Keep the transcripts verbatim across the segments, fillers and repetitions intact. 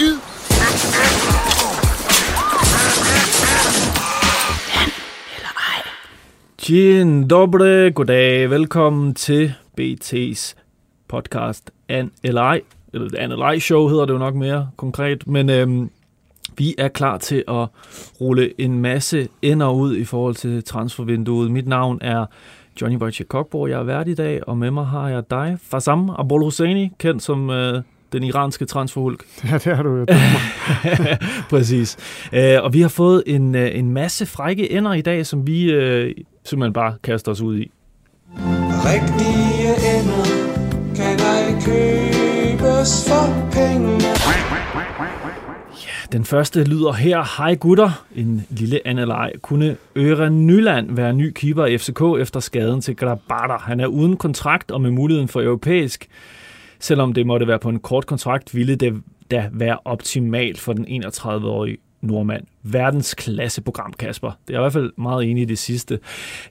skid. Dzień dobry, goddag, velkommen til B T's podcast An eller Ej. Eller An eller Ej show hedder det jo nok mere konkret, men øhm, vi er klar til at rulle en masse ender ud i forhold til transfervinduet. Mit navn er Johnny Wojciech Kokborg, jeg er vært i dag, og med mig har jeg dig, Farzam Abul Husseini, kendt som øh, den iranske transferhulk. Ja, det har du jo. Præcis. Øh, og vi har fået en, en masse frække ender i dag, som vi øh, simpelthen bare kaster os ud i. Rigtige ender kan ej købes for penge. Den første lyder her: Hej gutter, en lille analej. Kunne Øren Nyland være ny keeper i F C K efter skaden til Grabada? Han er uden kontrakt og med muligheden for europæisk. Selvom det måtte være på en kort kontrakt, ville det da være optimalt for den enogtredive-årige nordmand. Verdensklasseprogram, Kasper. Det er i hvert fald meget enig i det sidste.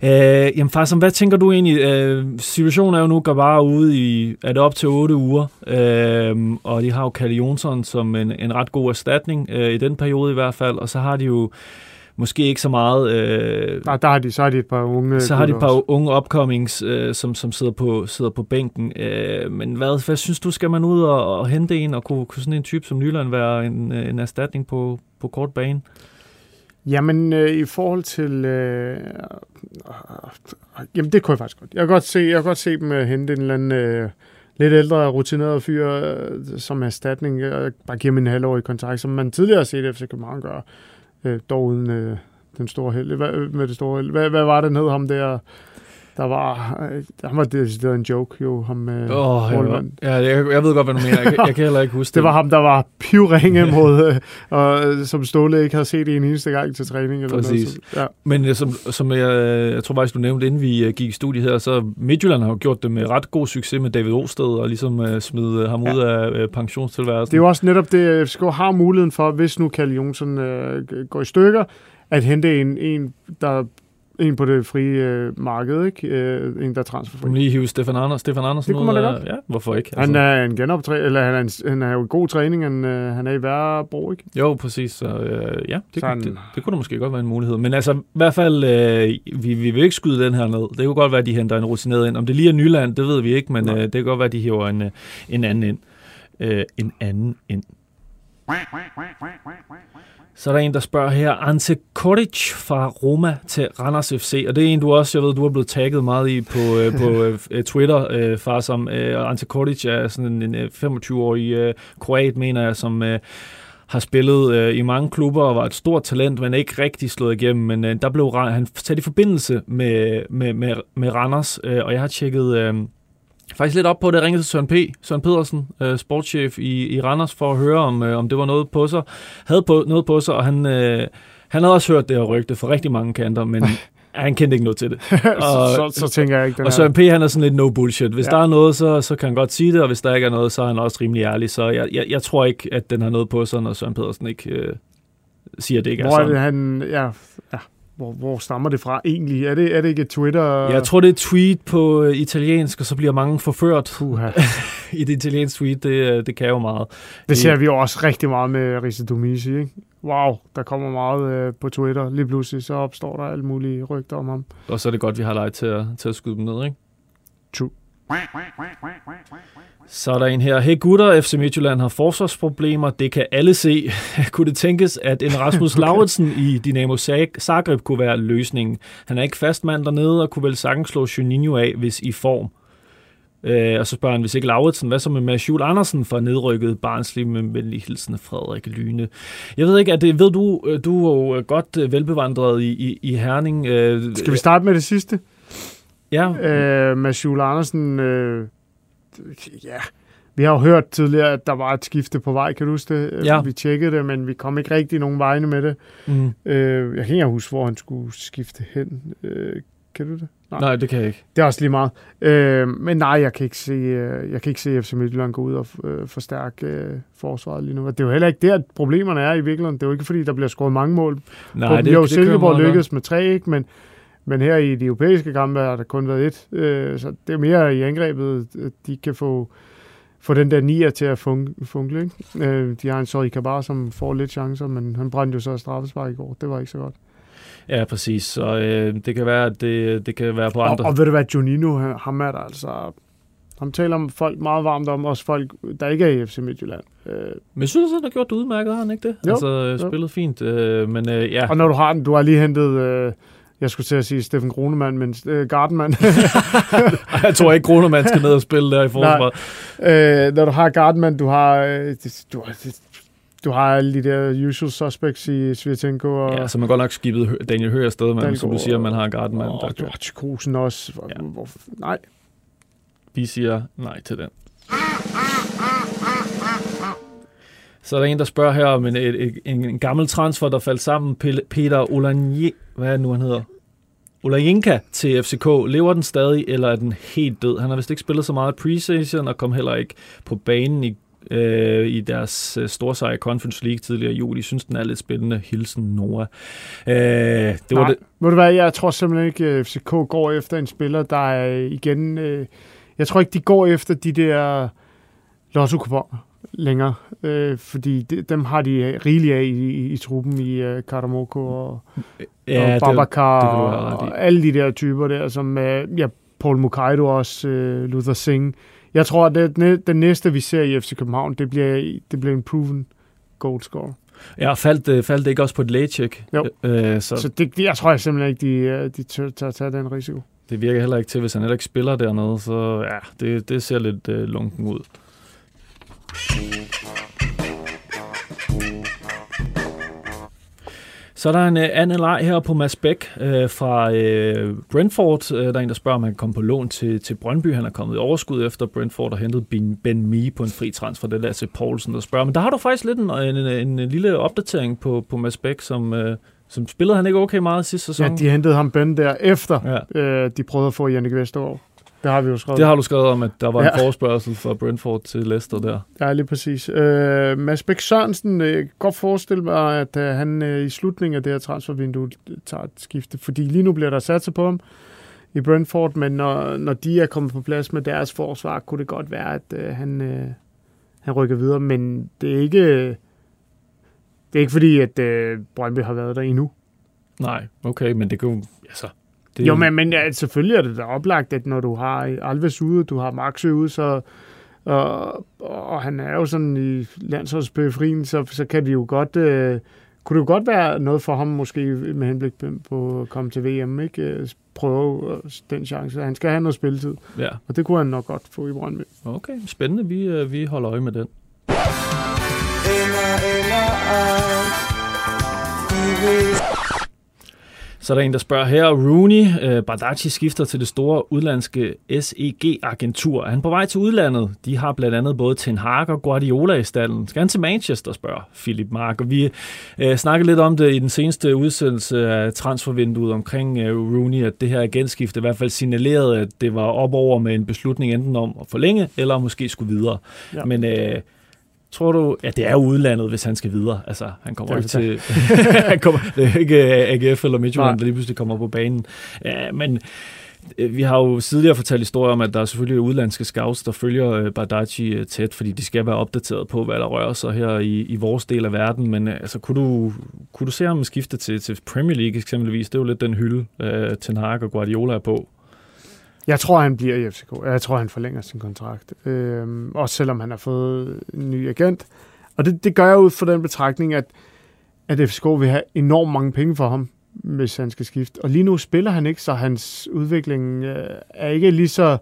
Øh, jamen far, hvad tænker du egentlig? Øh, situationen er jo nu, går bare ude i, er det op til otte uger, øh, og de har jo Kalle Johnsson som en, en ret god erstatning, øh, i den periode i hvert fald, og så har de jo måske ikke så meget... Øh, der, der har de, så har de et par unge... Så har de et par også. unge upcomings, øh, som, som sidder, på, sidder på bænken. Øh, men hvad, hvad synes du, skal man ud og, og hente en, og kunne, kunne sådan en type som Nyland være en, en erstatning på, på kort bane? Jamen, øh, i forhold til... Øh, øh, øh, jamen, det kunne jeg faktisk godt. Jeg kan godt se, jeg kan godt se dem hente en eller anden øh, lidt ældre, rutineret fyr øh, som erstatning. Øh, bare give dem en halvårig kontrakt, som man tidligere har set F C København gøre. Øh, dog uden øh, den store held. Hva, med det store held. Hva, hvad var det, hed ham der? Der var, øh, der var decideret en joke, jo. Ham, øh, oh, jeg, ja, jeg, jeg ved godt, hvad du mener. Jeg, jeg kan heller ikke huske det. Det var ham, der var pivringe mod, øh, og, øh, som Ståle ikke havde set en eneste gang til træning. Eller præcis. Noget, så, ja. Men som, som jeg, jeg tror faktisk, du nævnte, inden vi uh, gik i studiet her, så Midtjylland har jo gjort det med ret god succes med David Osted, og ligesom uh, smide ham ja. ud af uh, pensionstilværelsen. Det er jo også netop det, F C K har muligheden for, hvis nu Kalle Johnsson uh, går i stykker, at hente en, en der... En på det frie øh, marked, ikke? Øh, en, der er transferfri. Kan man lige hive Stefan Anders, Stefan Andersen? Det kunne man da godt. Ja, hvorfor ikke? Altså. Han er en genoptræning, eller han er, en, han er jo en god træning, han, øh, han er i Værebro, ikke? Jo, præcis. Så, øh, ja, det, det, det, det kunne da måske godt være en mulighed. Men altså, i hvert fald, øh, vi, vi vil ikke skyde den her ned. Det kunne godt være, at de henter en rutineret ind. Om det lige er Nyland, det ved vi ikke, men øh, det kan godt være, at de hiver en, en anden ind. Øh, en anden ind. Så er der en, der spørger her, Ante Kodić fra Roma til Randers F C, og det er en, du også, jeg ved, du er blevet tagget meget i på, på Twitter, far, som Ante Kodić er sådan en femogtyve-årig kroat, mener jeg, som har spillet i mange klubber og var et stort talent, men ikke rigtig slået igennem, men der blev han sat i forbindelse med, med, med, med Randers, og jeg har tjekket... Faktisk lidt op på det, ringede til Søren P. Søren Pedersen, øh, sportschef i, i Randers, for at høre, om, øh, om det var noget på sig. Havde på, noget på sig, og han, øh, han havde også hørt det her rygte fra rigtig mange kanter, men han kendte ikke noget til det. Og, så, så tænker jeg ikke det. Og Søren P. han er sådan lidt no bullshit. Hvis ja. der er noget, så, så kan han godt sige det, og hvis der ikke er noget, så er han også rimelig ærlig. Så jeg, jeg, jeg tror ikke, at den har noget på sig, når Søren Pedersen ikke øh, siger, det ikke Hvor er sådan. Han, ja, ja. Hvor, hvor stammer det fra egentlig? Er det, er det ikke et Twitter? Jeg tror, det er et tweet på øh, italiensk, og så bliver mange forført. Uh-huh. I det italienske tweet, det, det kan jo meget. Det ser vi også rigtig meget med Risse Dumisi, ikke? Wow, der kommer meget øh, på Twitter. Lige pludselig så opstår der alle mulige rygter om ham. Og så er det godt, vi har leget til at, til at skyde dem ned, ikke? True. Så er der en her. Hey gutter, F C Midtjylland har forsvarsproblemer. Det kan alle se. Kunne det tænkes, at en Rasmus okay. Lauritsen i Dinamo Zagreb kunne være løsningen? Han er ikke fast mand dernede og kunne vel sagtens slå Genigno af, hvis i form. Øh, og så spørger han, hvis ikke Lauritsen, hvad så med Masjul Andersen fra nedrykket Barnsliv med venlig hilsen af Frederik Lyne? Jeg ved ikke, at det ved du, du er jo godt velbevandret i, i, i Herning. Øh, Skal vi starte med det sidste? Ja. Øh, Masjul Andersen... Øh Ja, vi har jo hørt tidligere, at der var et skifte på vej, kan du huske det? Ja. Vi tjekkede det, men vi kom ikke rigtig nogen vegne med det. Mm. Øh, jeg kan ikke huske, hvor han skulle skifte hen. Øh, kan du det? Nej. nej, det kan jeg ikke. Det er også lige meget. Øh, men nej, jeg kan ikke se, jeg kan ikke se F C Midtjylland gå ud og forstærke øh, forsvaret lige nu. Det er jo heller ikke der, problemerne er i virkeligheden. Det er jo ikke, fordi der bliver scoret mange mål. Nej, på det, det, jo, det Silkeborg lykkedes med tre, ikke? Men... Men her i de europæiske kampe har der kun været et, øh, så det er mere i angrebet, at de kan få få den der nier til at funkle, ikke? Øh, de har en Sori Kabar, som får lidt chancer, men han brændte jo så straffespark i går. Det var ikke så godt. Ja, præcis. Så øh, det kan være, at det, det kan være på andre. Og, og ved du hvad, Genigno, ham er der altså... Han taler om folk meget varmt om, også folk, der ikke er i F C Midtjylland. Øh. Men synes han har gjort det udmærket, har han ikke det? Jo, altså, spillet jo fint, øh, men øh, ja. Og når du har den, du har lige hentet... Øh, jeg skulle til at sige Steffen Gronemann, men øh, Gartenmann. Jeg tror ikke, Gronemann skal ned og spille der i forsvaret. Øh, når du har Gartenmann, du har... Øh, du har øh, Du har alle de der usual suspects i Svirtenko. Og ja, så man godt nok skibet Daniel Højer afsted, men som du siger, man har en Gartenmann. Og du har Tjekrosen også. Ja. Nej. Vi siger nej til den. Så er der en, der spørger her om en, en, en, en gammel transfer, der faldt sammen. Peter Olanje, hvad er det nu, han hedder? Olajenka til F C K. Lever den stadig, eller er den helt død? Han har vist ikke spillet så meget preseason, og kom heller ikke på banen i Øh, i deres øh, storsejr Conference League tidligere i juli. Jeg synes, den er lidt spændende. Hilsen, Nora. Øh, det var det. Må det være, jeg tror simpelthen ikke, at F C K går efter en spiller, der er igen... Øh, jeg tror ikke, de går efter de der lotto-kuponer længere, øh, fordi de, dem har de rigeligt af i, i, i truppen i øh, Karamoko og, ja, og Babacar det, det og, og alle de der typer der, som øh, ja, Paul Mukkaido også, øh, Luther Singh. Jeg tror, at det, den næste, vi ser i F C København, det bliver, det bliver en proven goalscorer. Ja, faldt, faldt det ikke også på et lægecheck? Jo. Øh, så så det, jeg tror jeg simpelthen ikke, de, de tør at tage den risiko. Det virker heller ikke til, hvis han heller ikke spiller dernede, så ja, det, det ser lidt øh, lunken ud. Så er der en uh, anden leg her på Mads Bech uh, fra uh, Brentford. Uh, der er en, der spørger, om han kan komme på lån til, til Brøndby. Han er kommet i overskud efter Brentford og hentet Ben, ben Mee på en fri transfer. Det er Lasse Poulsen, der spørger. Men der har du faktisk lidt en, en, en, en lille opdatering på, på Mads Bech, som, uh, som spillede han ikke okay meget sidste sæson. Ja, de hentede ham Ben der efter, ja. uh, de prøvede at få Jannik Vestergaard. Det har vi jo skrevet. Det har du skrevet om, at der var ja. en forespørgsel fra Brentford til Leicester der. Ja, lige præcis. Øh, Mads Bech Sørensen, øh, godt forestille mig, at øh, han øh, i slutningen af det her transfervindue tager et skifte, fordi lige nu bliver der satset på ham i Brentford, men når, når de er kommet på plads med deres forsvar, kunne det godt være, at øh, han, øh, han rykker videre, men det er ikke, det er ikke fordi, at øh, Brøndby har været der endnu. Nej, okay, men det kunne... Altså. Det... Jo, men, men ja, selvfølgelig er det da oplagt, at når du har Alves ude, du har Max ude, så, og, og han er jo sådan i landsholdsperiferen, så, så kan det jo godt, øh, kunne det jo godt være noget for ham måske med henblik på at komme til V M, ikke? Prøve den chance. Han skal have noget spilletid, ja. Og det kunne han nok godt få i Brøndby. Okay, spændende. Vi, øh, vi holder øje med den. Så er der en, der spørger her. Rooney øh, Bardghji skifter til det store udlandske S E G-agentur. Er han på vej til udlandet? De har blandt andet både Ten Hag og Guardiola i stallen. Skal han til Manchester, spørger Philip Mark. Og vi øh, snakkede lidt om det i den seneste udsendelse af transfervinduet omkring øh, Rooney, at det her genskifte i hvert fald signalerede, at det var op over med en beslutning enten om at forlænge, eller måske skulle videre. Ja. Men... Øh, Tror du, at ja, det er udlandet, hvis han skal videre? Altså, han kommer ikke til... han kommer, det er ikke A G F eller Midtjylland, der lige pludselig kommer på banen. Ja, men vi har jo tidligere fortalt historier om, at der er selvfølgelig udlandske scouts, der følger Bardghji tæt, fordi de skal være opdateret på, hvad der rører sig her i, i vores del af verden. Men altså, kunne du, kunne du se ham skifte til, til Premier League eksempelvis? Det er jo lidt den hylde, uh, Ten Hag og Guardiola er på. Jeg tror, han bliver i F C K. Jeg tror, han forlænger sin kontrakt. Øhm, også selvom han har fået en ny agent. Og det, det gør jeg ud fra den betragtning, at, at F C K vil have enormt mange penge for ham, hvis han skal skifte. Og lige nu spiller han ikke, så hans udvikling øh, er ikke lige så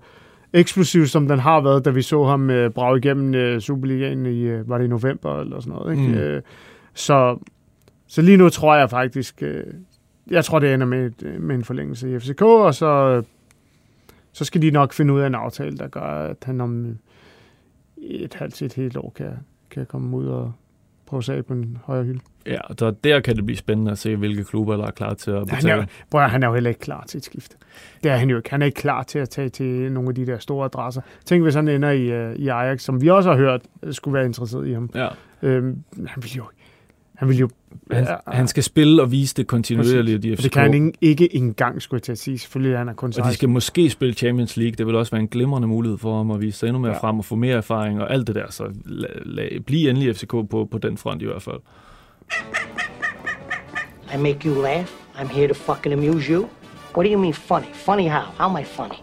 eksplosiv, som den har været, da vi så ham øh, brage igennem øh, Superligaen i, øh, var det i november eller sådan noget. Ikke? Mm. Øh, så, så lige nu tror jeg faktisk, øh, jeg tror, det ender med, med en forlængelse i F C K, og så... Øh, så skal de nok finde ud af en aftale, der gør, at han om et halvt et helt år kan, kan komme ud og prøve sig på en højere hylde. Ja, så der kan det blive spændende at se, hvilke klubber der er klar til at betale. Han er, prøv, han er jo heller ikke klar til et skifte. Det er han jo ikke. Han er ikke klar til at tage til nogle af de der store adresser. Tænk, hvis han ender i, i Ajax, som vi også har hørt skulle være interesseret i ham. Ja. Øhm, han vil jo Han vil jo han, han skal spille og vise det kontinuerligt i F C K. Det kan han ikke engang, skulle jeg til at sige. Selvfølgelig han er kun seksten. Og de skal måske spille Champions League. Det vil også være en glimrende mulighed for ham at vise sig endnu mere ja. frem og få mere erfaring og alt det der. Så bliv endelig F C K på, på den front i hvert fald. I make you laugh. I'm here to fucking amuse you. What do you mean funny? Funny how? How am I funny?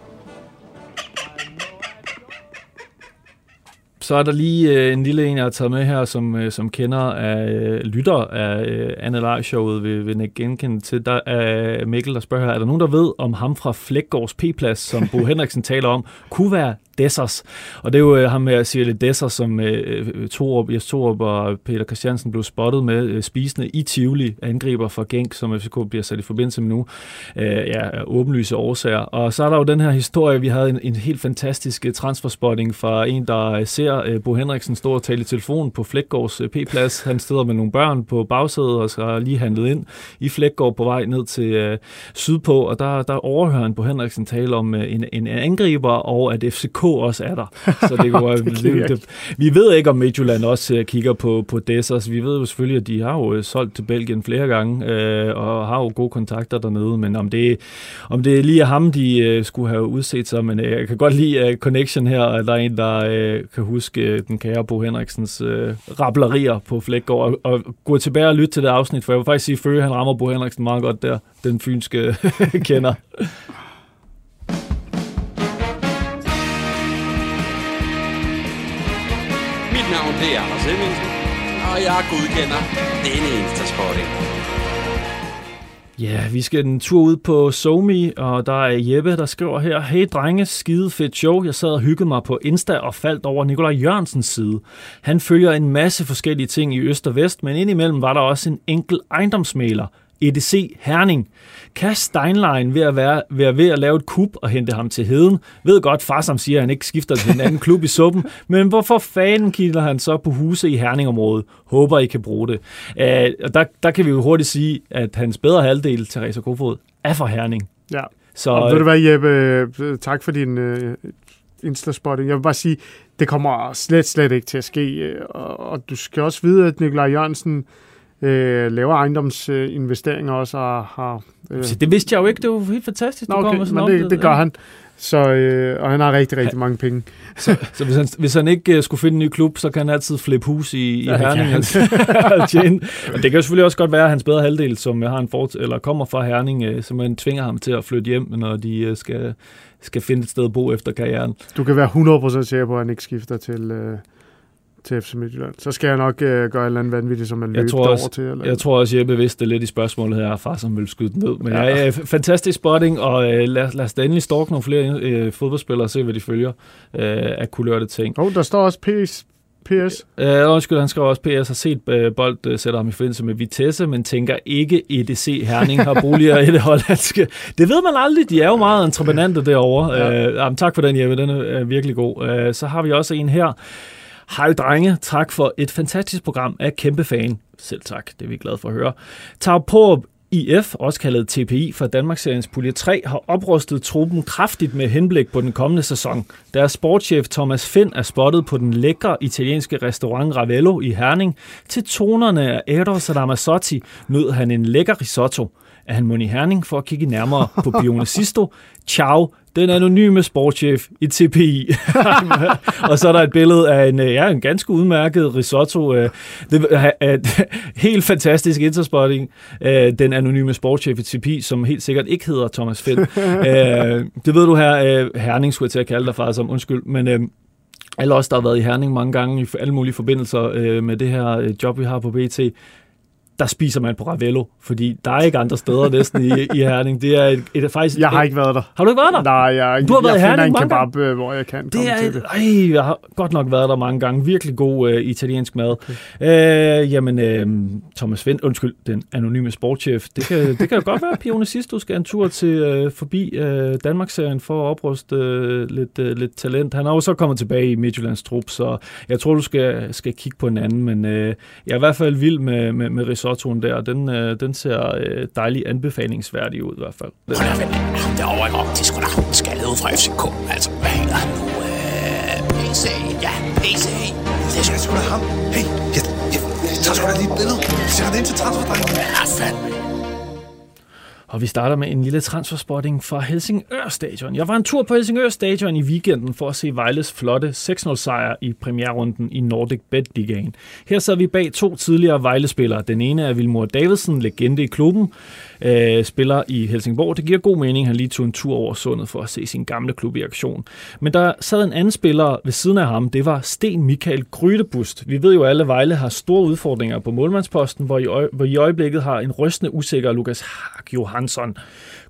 Så er der lige øh, en lille en, jeg har taget med her, som, øh, som kender af øh, lytter af øh, Anne Lars-showet vil, vil ikke genkende til. Der er Mikkel, der spørger her, er der nogen, der ved, om ham fra Fleggaards P-plads, som Bo Henriksen taler om, kunne være Dessers? Og det er jo øh, ham med at sige, det Dessers, som øh, Torup, Jes Torup og Peter Christiansen blev spottet med øh, spisende i Tivoli, angriber fra Genk, som F C K bliver sat i forbindelse med nu. Øh, ja, åbenlyse årsager. Og så er der jo den her historie, vi havde en, en helt fantastisk transferspotting fra en, der ser Bo Henriksen står og taler i telefonen på Fleggaards P-plads. Han sidder med nogle børn på bagsædet og så lige handlet ind i Fleggaard på vej ned til øh, sydpå, og der, der overhører han Bo Henriksen tale om øh, en, en angriber, og at F C K også er der. Så det går, det det. Vi ved ikke, om Midtjylland også øh, kigger på, på Dessers. Vi ved jo selvfølgelig, at de har jo solgt til Belgien flere gange, øh, og har jo gode kontakter dernede, men om det, om det er lige ham, de øh, skulle have udset sig, men øh, jeg kan godt lide øh, connection her, at der er en, der øh, kan huske den kære Bo Henriksens øh, rablerier på Fleggaard, og, og gå tilbage og lytte til det afsnit, for jeg vil faktisk sige, at han rammer Bo Henriksen meget godt der, den fynske kender. Mit navn det er Anders Hemmingsen, og jeg godkender denne Insta-sporting. Ja, yeah, vi skal en tur ud på SoMe, og der er Jeppe, der skriver her: Hey drenge, skide fedt show. Jeg sad og hyggede mig på Insta og faldt over Nikolaj Jørgensens side. Han følger en masse forskellige ting i øst og vest, men indimellem var der også en enkel ejendomsmægler, E D C Herning. Kan Steinlein ved at være, være ved at lave et kup og hente ham til heden? Ved godt, Farzam siger, at han ikke skifter til en anden klub i suppen, men hvorfor fanden kilder han så på huse i Herningområdet? Håber, I kan bruge det. Uh, og der, der kan vi jo hurtigt sige, at hans bedre halvdel, Therese Kofod, er fra Herning. Ja, så, og ved du hvad, Jeppe, tak for din øh, Insta-spotting. Jeg vil bare sige, det kommer slet, slet ikke til at ske, og, og du skal også vide, at Nikolaj Jørgensen Øh, laver ejendomsinvesteringer øh, også og har... Øh... Det vidste jeg jo ikke, det var helt fantastisk. Nå, okay, du kommer men det, det gør ja. han, så, øh, og han har rigtig, rigtig ja. mange penge. Så, så hvis, han, hvis han ikke øh, skulle finde en ny klub, så kan han altid flippe hus i, i ja, Herning. Og det kan jo selvfølgelig også godt være, at hans bedre halvdel, som har en fort- eller kommer fra Herning, øh, som man tvinger ham til at flytte hjem, når de øh, skal, skal finde et sted at bo efter karrieren. Du kan være hundrede procent sikker på, at han ikke skifter til... Øh... til F C Midtjylland, så skal jeg nok øh, gøre et eller andet vanvittigt, som man løber over til. Eller? Jeg tror også, Jeppe vidste lidt i spørgsmålet her, far som ville skyde den ned. Men ja, ja, fantastisk spotting, og øh, lad, lad os da endelig stalke nogle flere øh, fodboldspillere og se, hvad de følger øh, af kulørte ting. Oh, der står også P S. P S. Øh, undskyld, han skriver også, P S har set øh, Bold øh, sætter ham i forbindelse med Vitesse, men tænker ikke E D C Herning har boliger i det hollandske. Det ved man aldrig, de er jo meget entreprenante derovre. Ja. Øh, jamen, tak for den, Jeppe, den er virkelig god. Øh, så har vi også en her. Hej drenge, tak for et fantastisk program af kæmpe fan. Selv tak, det er vi glade for at høre. Tag på I F, også kaldet T P I fra Danmarksseriens Pulje tre, har oprustet truppen kraftigt med henblik på den kommende sæson. Deres sportschef Thomas Finn er spottet på den lækre italienske restaurant Ravello i Herning. Til tonerne af Eros Ramazzotti nød han en lækker risotto. Er han mon i Herning for at kigge nærmere på Bionicisto? Ciao, den anonyme sportschef i T P I. Og så er der et billede af en, ja, en ganske udmærket risotto. Det er helt fantastisk interspotting. Den anonyme sportschef i T P I, som helt sikkert ikke hedder Thomas Finn. Det ved du her, Herning skulle jeg til at kalde dig far som undskyld, men... Alle os, der har været i Herning mange gange i alle mulige forbindelser med det her job, vi har på B T, der spiser man på Ravello, fordi der er ikke andre steder næsten i, i Herning. Det er et, et, faktisk... Jeg har ikke været der. Har du ikke været der? Nej, jeg, ikke. Du har været jeg i Herning mange kebab, gange. Hvor jeg kan det komme er, til det. Ej, jeg har godt nok været der mange gange. Virkelig god øh, italiensk mad. Okay. Øh, jamen, øh, Thomas Finn, undskyld, den anonyme sportschef. Det kan, det kan jo godt være, Pionicisto skal en tur til øh, forbi øh, Danmarksserien for at opruste øh, lidt, øh, lidt talent. Han er jo så kommet tilbage i Midtjyllands trup, så jeg tror, du skal, skal kigge på en anden, men øh, jeg er i hvert fald vild med, med, med risottoen der, den, øh, den ser øh, dejlig anbefalingsværdig ud i hvert fald. Prøv da, vent, ham derovre i morgen, det skulle sgu da ham skaldet ud fra F C K. Altså, hvad hedder han nu? Øh, P C, ja, P C. Det er sgu da ham. Hey, jeg, jeg, Så skulle der lige et billede. Sæt det ind til transferdrengen. Og vi starter med en lille transferspotting fra Helsingør Stadion. Jeg var en tur på Helsingør Stadion i weekenden for at se Vejles flotte seks nul sejr i premierrunden i Nordic Bet Ligaen. Her sad vi bag to tidligere Vejle-spillere. Den ene er Vilmor Davidsen, legende i klubben, øh, spiller i Helsingborg. Det giver god mening, han lige tog en tur over sundet for at se sin gamle klub i aktion. Men der sad en anden spiller ved siden af ham. Det var Sten Michael Grydebust. Vi ved jo alle, at Vejle har store udfordringer på målmandsposten, hvor i, øje, hvor i øjeblikket har en rystende usikker Lukas Hag Johansen. Sådan.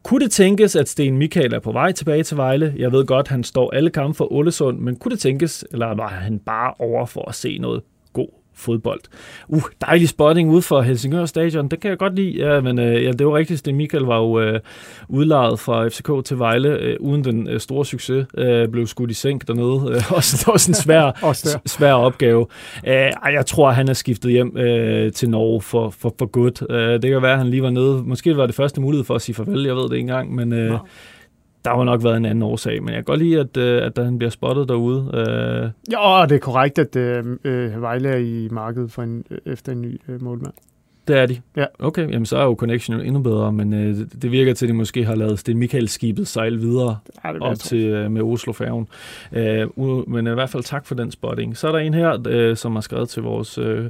Kunne det tænkes, at Sten Michael er på vej tilbage til Vejle? Jeg ved godt, han står alle kampe for Ålesund, men kunne det tænkes, eller var han bare over for at se noget god fodbold? Uh, dejlig spotting ude for Helsingør Stadion, det kan jeg godt lide. Ja, men øh, ja, det var rigtigt, Sten Michael var jo øh, udlejet fra F C K til Vejle, øh, uden den øh, store succes, øh, blev skudt i sænk dernede. Øh, også, også en svær, svær opgave. Øh, jeg tror, han er skiftet hjem øh, til Norge for, for, for godt. Øh, det kan være, at han lige var nede. Måske var det første mulighed for at sige farvel, jeg ved det ikke engang, men... Øh, der har nok været en anden årsag, men jeg kan godt lide, at, at, at han bliver spottet derude. Øh. Ja, det er korrekt, at øh, Vejle er i markedet for en, efter en ny øh, målmand. Det er de? Ja. Okay, jamen så er jo connection endnu bedre, men øh, det virker til, at de måske har lavet Sten Michael-skibet sejle videre ja, op til, øh, med Oslo-færgen. Øh, men øh, i hvert fald tak for den spotting. Så er der en her, øh, som har skrevet til vores... Øh,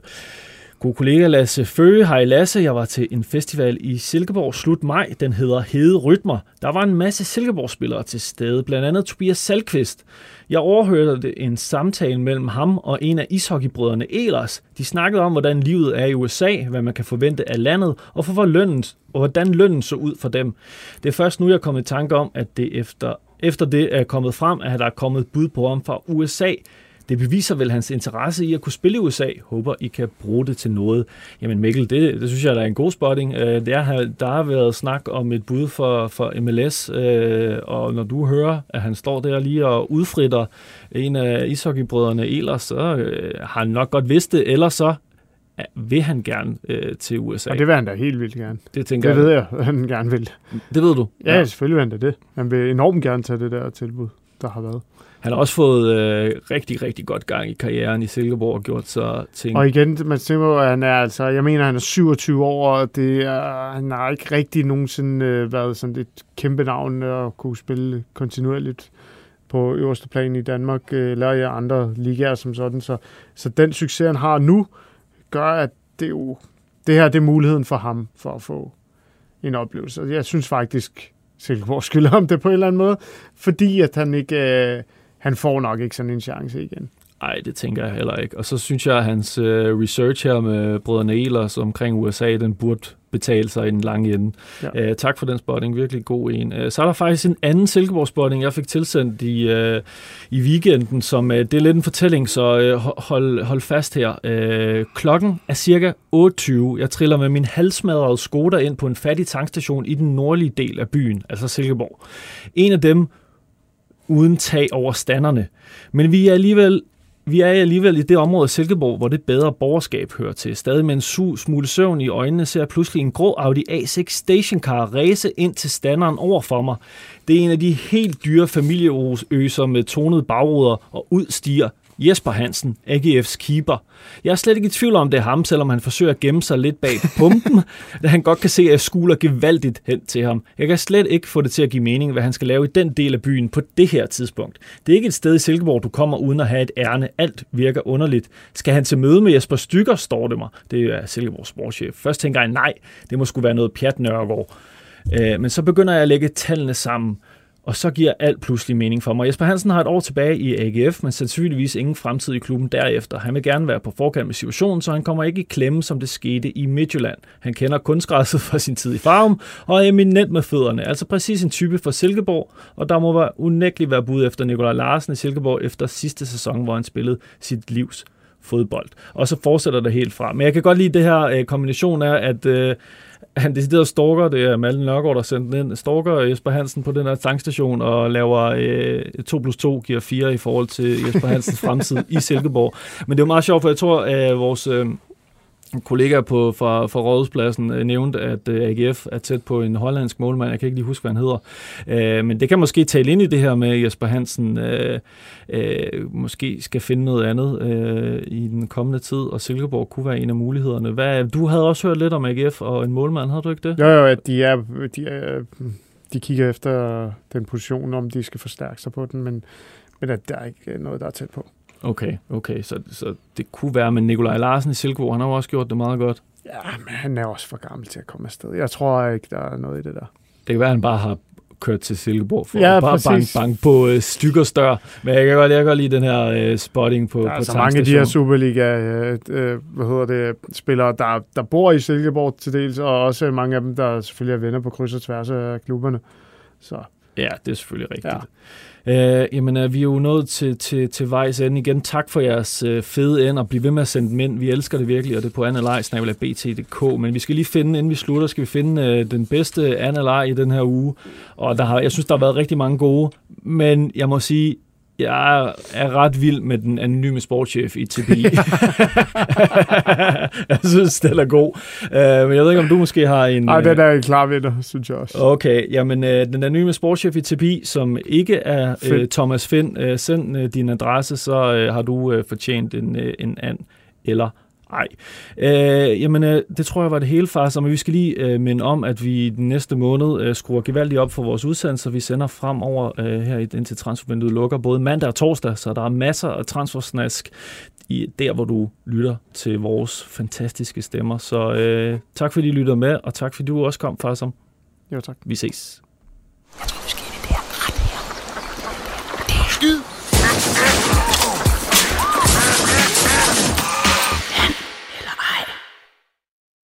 God kollega Lasse Føge. Hej Lasse, jeg var til en festival i Silkeborg slut maj. Den hedder Hede Rytmer. Der var en masse Silkeborg-spillere til stede, blandt andet Tobias Salkvist. Jeg overhørte en samtale mellem ham og en af ishockeybrødrene Ehlers. De snakkede om, hvordan livet er i U S A, hvad man kan forvente af landet, og, for lønnen, og hvordan lønnen så ud for dem. Det er først nu, jeg er kommet i tanke om, at det efter, efter det er kommet frem, at der er kommet bud på ham fra U S A. Det beviser vel hans interesse i at kunne spille i U S A. Håber, I kan bruge det til noget. Jamen Mikkel, det, det synes jeg, der er en god spotting. Øh, der, har, der har været snak om et bud for, for M L S, øh, og når du hører, at han står der lige og udfritter en af ishockeybrødrene Ehlers, så øh, har han nok godt vidst det, eller så vil han gerne øh, til U S A. Og det vil han da helt vildt gerne. Det, tænker det jeg. ved jeg, at han gerne vil. Det ved du? Ja, ja. Selvfølgelig vil han da det. Han vil enormt gerne tage det der tilbud, der har været. Han har også fået øh, rigtig, rigtig godt gang i karrieren i Silkeborg og gjort sig ting. Og igen, man tænker, at han er altså, jeg mener, han er syvogtyve år, og det er, han har ikke rigtig nogensinde øh, været sådan et kæmpe navn og kunne spille kontinuerligt på øverste plan i Danmark øh, eller i andre ligaer som sådan. Så, så den succes, han har nu, gør, at det, jo, det her det er muligheden for ham for at få en oplevelse. Jeg synes faktisk, Silkeborg skylder ham det på en eller anden måde, fordi at han ikke... Øh, Han får nok ikke sådan en chance igen. Nej, det tænker jeg heller ikke. Og så synes jeg, at hans øh, research her med brødrene Ehlers omkring U S A, den burde betale sig i den lange ende. Ja. Æ, tak for den spotting. Virkelig god en. Æ, så er der faktisk en anden Silkeborg-spotting, jeg fik tilsendt i, øh, i weekenden, som øh, det er lidt en fortælling, så øh, hold, hold fast her. Æ, klokken er cirka otte tyve. Jeg triller med min halvsmadrede Skoda ind på en fattig tankstation i den nordlige del af byen, altså Silkeborg. En af dem uden tag over standerne. Men vi er alligevel, vi er alligevel i det område af Silkeborg, hvor det bedre borgerskab hører til. Stadig med en su, smule søvn i øjnene, ser jeg pludselig en grå Audi A seks stationcar ræse ind til standeren over for mig. Det er en af de helt dyre familieøser med tonede bagruder, og ud stiger Jesper Hansen, A G F's keeper. Jeg er slet ikke i tvivl om, det er ham, selvom han forsøger at gemme sig lidt bag pumpen, da han godt kan se, at jeg skuler gevaldigt hen til ham. Jeg kan slet ikke få det til at give mening, hvad han skal lave i den del af byen på det her tidspunkt. Det er ikke et sted i Silkeborg, du kommer uden at have et ærne. Alt virker underligt. Skal han til møde med Jesper Stykker, står det mig. Det er Silkeborgs sportschef. Først tænker jeg, nej, det må sgu være noget pjat Nørregård. Øh, men så begynder jeg at lægge tallene sammen. Og så giver alt pludselig mening for mig. Jesper Hansen har et år tilbage i A G F, men sandsynligvis ingen fremtid i klubben derefter. Han vil gerne være på forkant med situationen, så han kommer ikke i klemme, som det skete i Midtjylland. Han kender kunstgræsset fra sin tid i Farum og er eminent med fødderne. Altså præcis en type fra Silkeborg, og der må unægteligt være bud efter Nikolaj Larsen i Silkeborg efter sidste sæson, hvor han spillede sit livs fodbold. Og så fortsætter det helt fra. Men jeg kan godt lide det her øh, kombination af, at... Øh, Han deciderede stalker, det er Malin Nørgaard, der sendte den ind, stalker Jesper Hansen på den her tankstation og laver øh, to plus to giver fire i forhold til Jesper Hansens fremtid i Silkeborg. Men det er jo meget sjovt, for jeg tror, at vores... Øh kollegaer på, fra, fra Rådhuspladsen nævnte, at A G F er tæt på en hollandsk målmand. Jeg kan ikke lige huske, hvad han hedder. Øh, men det kan måske tale ind i det her med, at Jesper Hansen øh, øh, måske skal finde noget andet øh, i den kommende tid, og Silkeborg kunne være en af mulighederne. Hvad, du havde også hørt lidt om A G F og en målmand, havde du ikke det? Jo, jo, at de er... De er de kigger efter den position, om de skal forstærke sig på den, men, men at der er ikke noget, der er tæt på. Okay, okay, så, så det kunne være med Nikolaj Larsen i Silkeborg. Han har også gjort det meget godt. Ja, men han er også for gammel til at komme afsted. Jeg tror ikke, der er noget i det der. Det kan være, han bare har kørt til Silkeborg for ja, at bare banke bank på øh, stykker større. Men jeg kan godt, jeg kan godt lide den her øh, spotting på, på tankstation. Der er så mange af de her Superliga øh, øh, hvad hedder det, spillere, der, der bor i Silkeborg til dels, og også mange af dem, der selvfølgelig er venner på kryds og tværs af klubberne. Så. Ja, det er selvfølgelig rigtigt. Ja. Øh, jamen, er vi er jo nået til, til, til vejs ende igen. Tak for jeres øh, fede end og bliv ved med at sende dem ind. Vi elsker det virkelig, og det er på annalej bindestreg b t punktum d k. Men vi skal lige finde, inden vi slutter, skal vi finde øh, den bedste annalej i den her uge. Og der har, jeg synes, der har været rigtig mange gode, men jeg må sige, jeg er ret vild med den anonyme sportschef i T B I. Jeg synes, den er god. Uh, men jeg ved ikke, om du måske har en... Nej, den er en klar vinder, synes jeg også. Okay, jamen uh, den anonyme sportschef i T B I, som ikke er uh, Thomas Finn, uh, send uh, din adresse, så uh, har du uh, fortjent en, uh, en and eller ej. Øh, jamen, øh, det tror jeg var det hele, Farzam, men vi skal lige øh, minde om, at vi den næste måned øh, skruer gevaldigt op for vores udsendelser. Vi sender fremover øh, her indtil transfervinduet lukker både mandag og torsdag, så der er masser af transfersnask i der, hvor du lytter til vores fantastiske stemmer. Så øh, tak fordi I lyttede med, og tak fordi du også kom, Farzam. Jo, tak. Vi ses.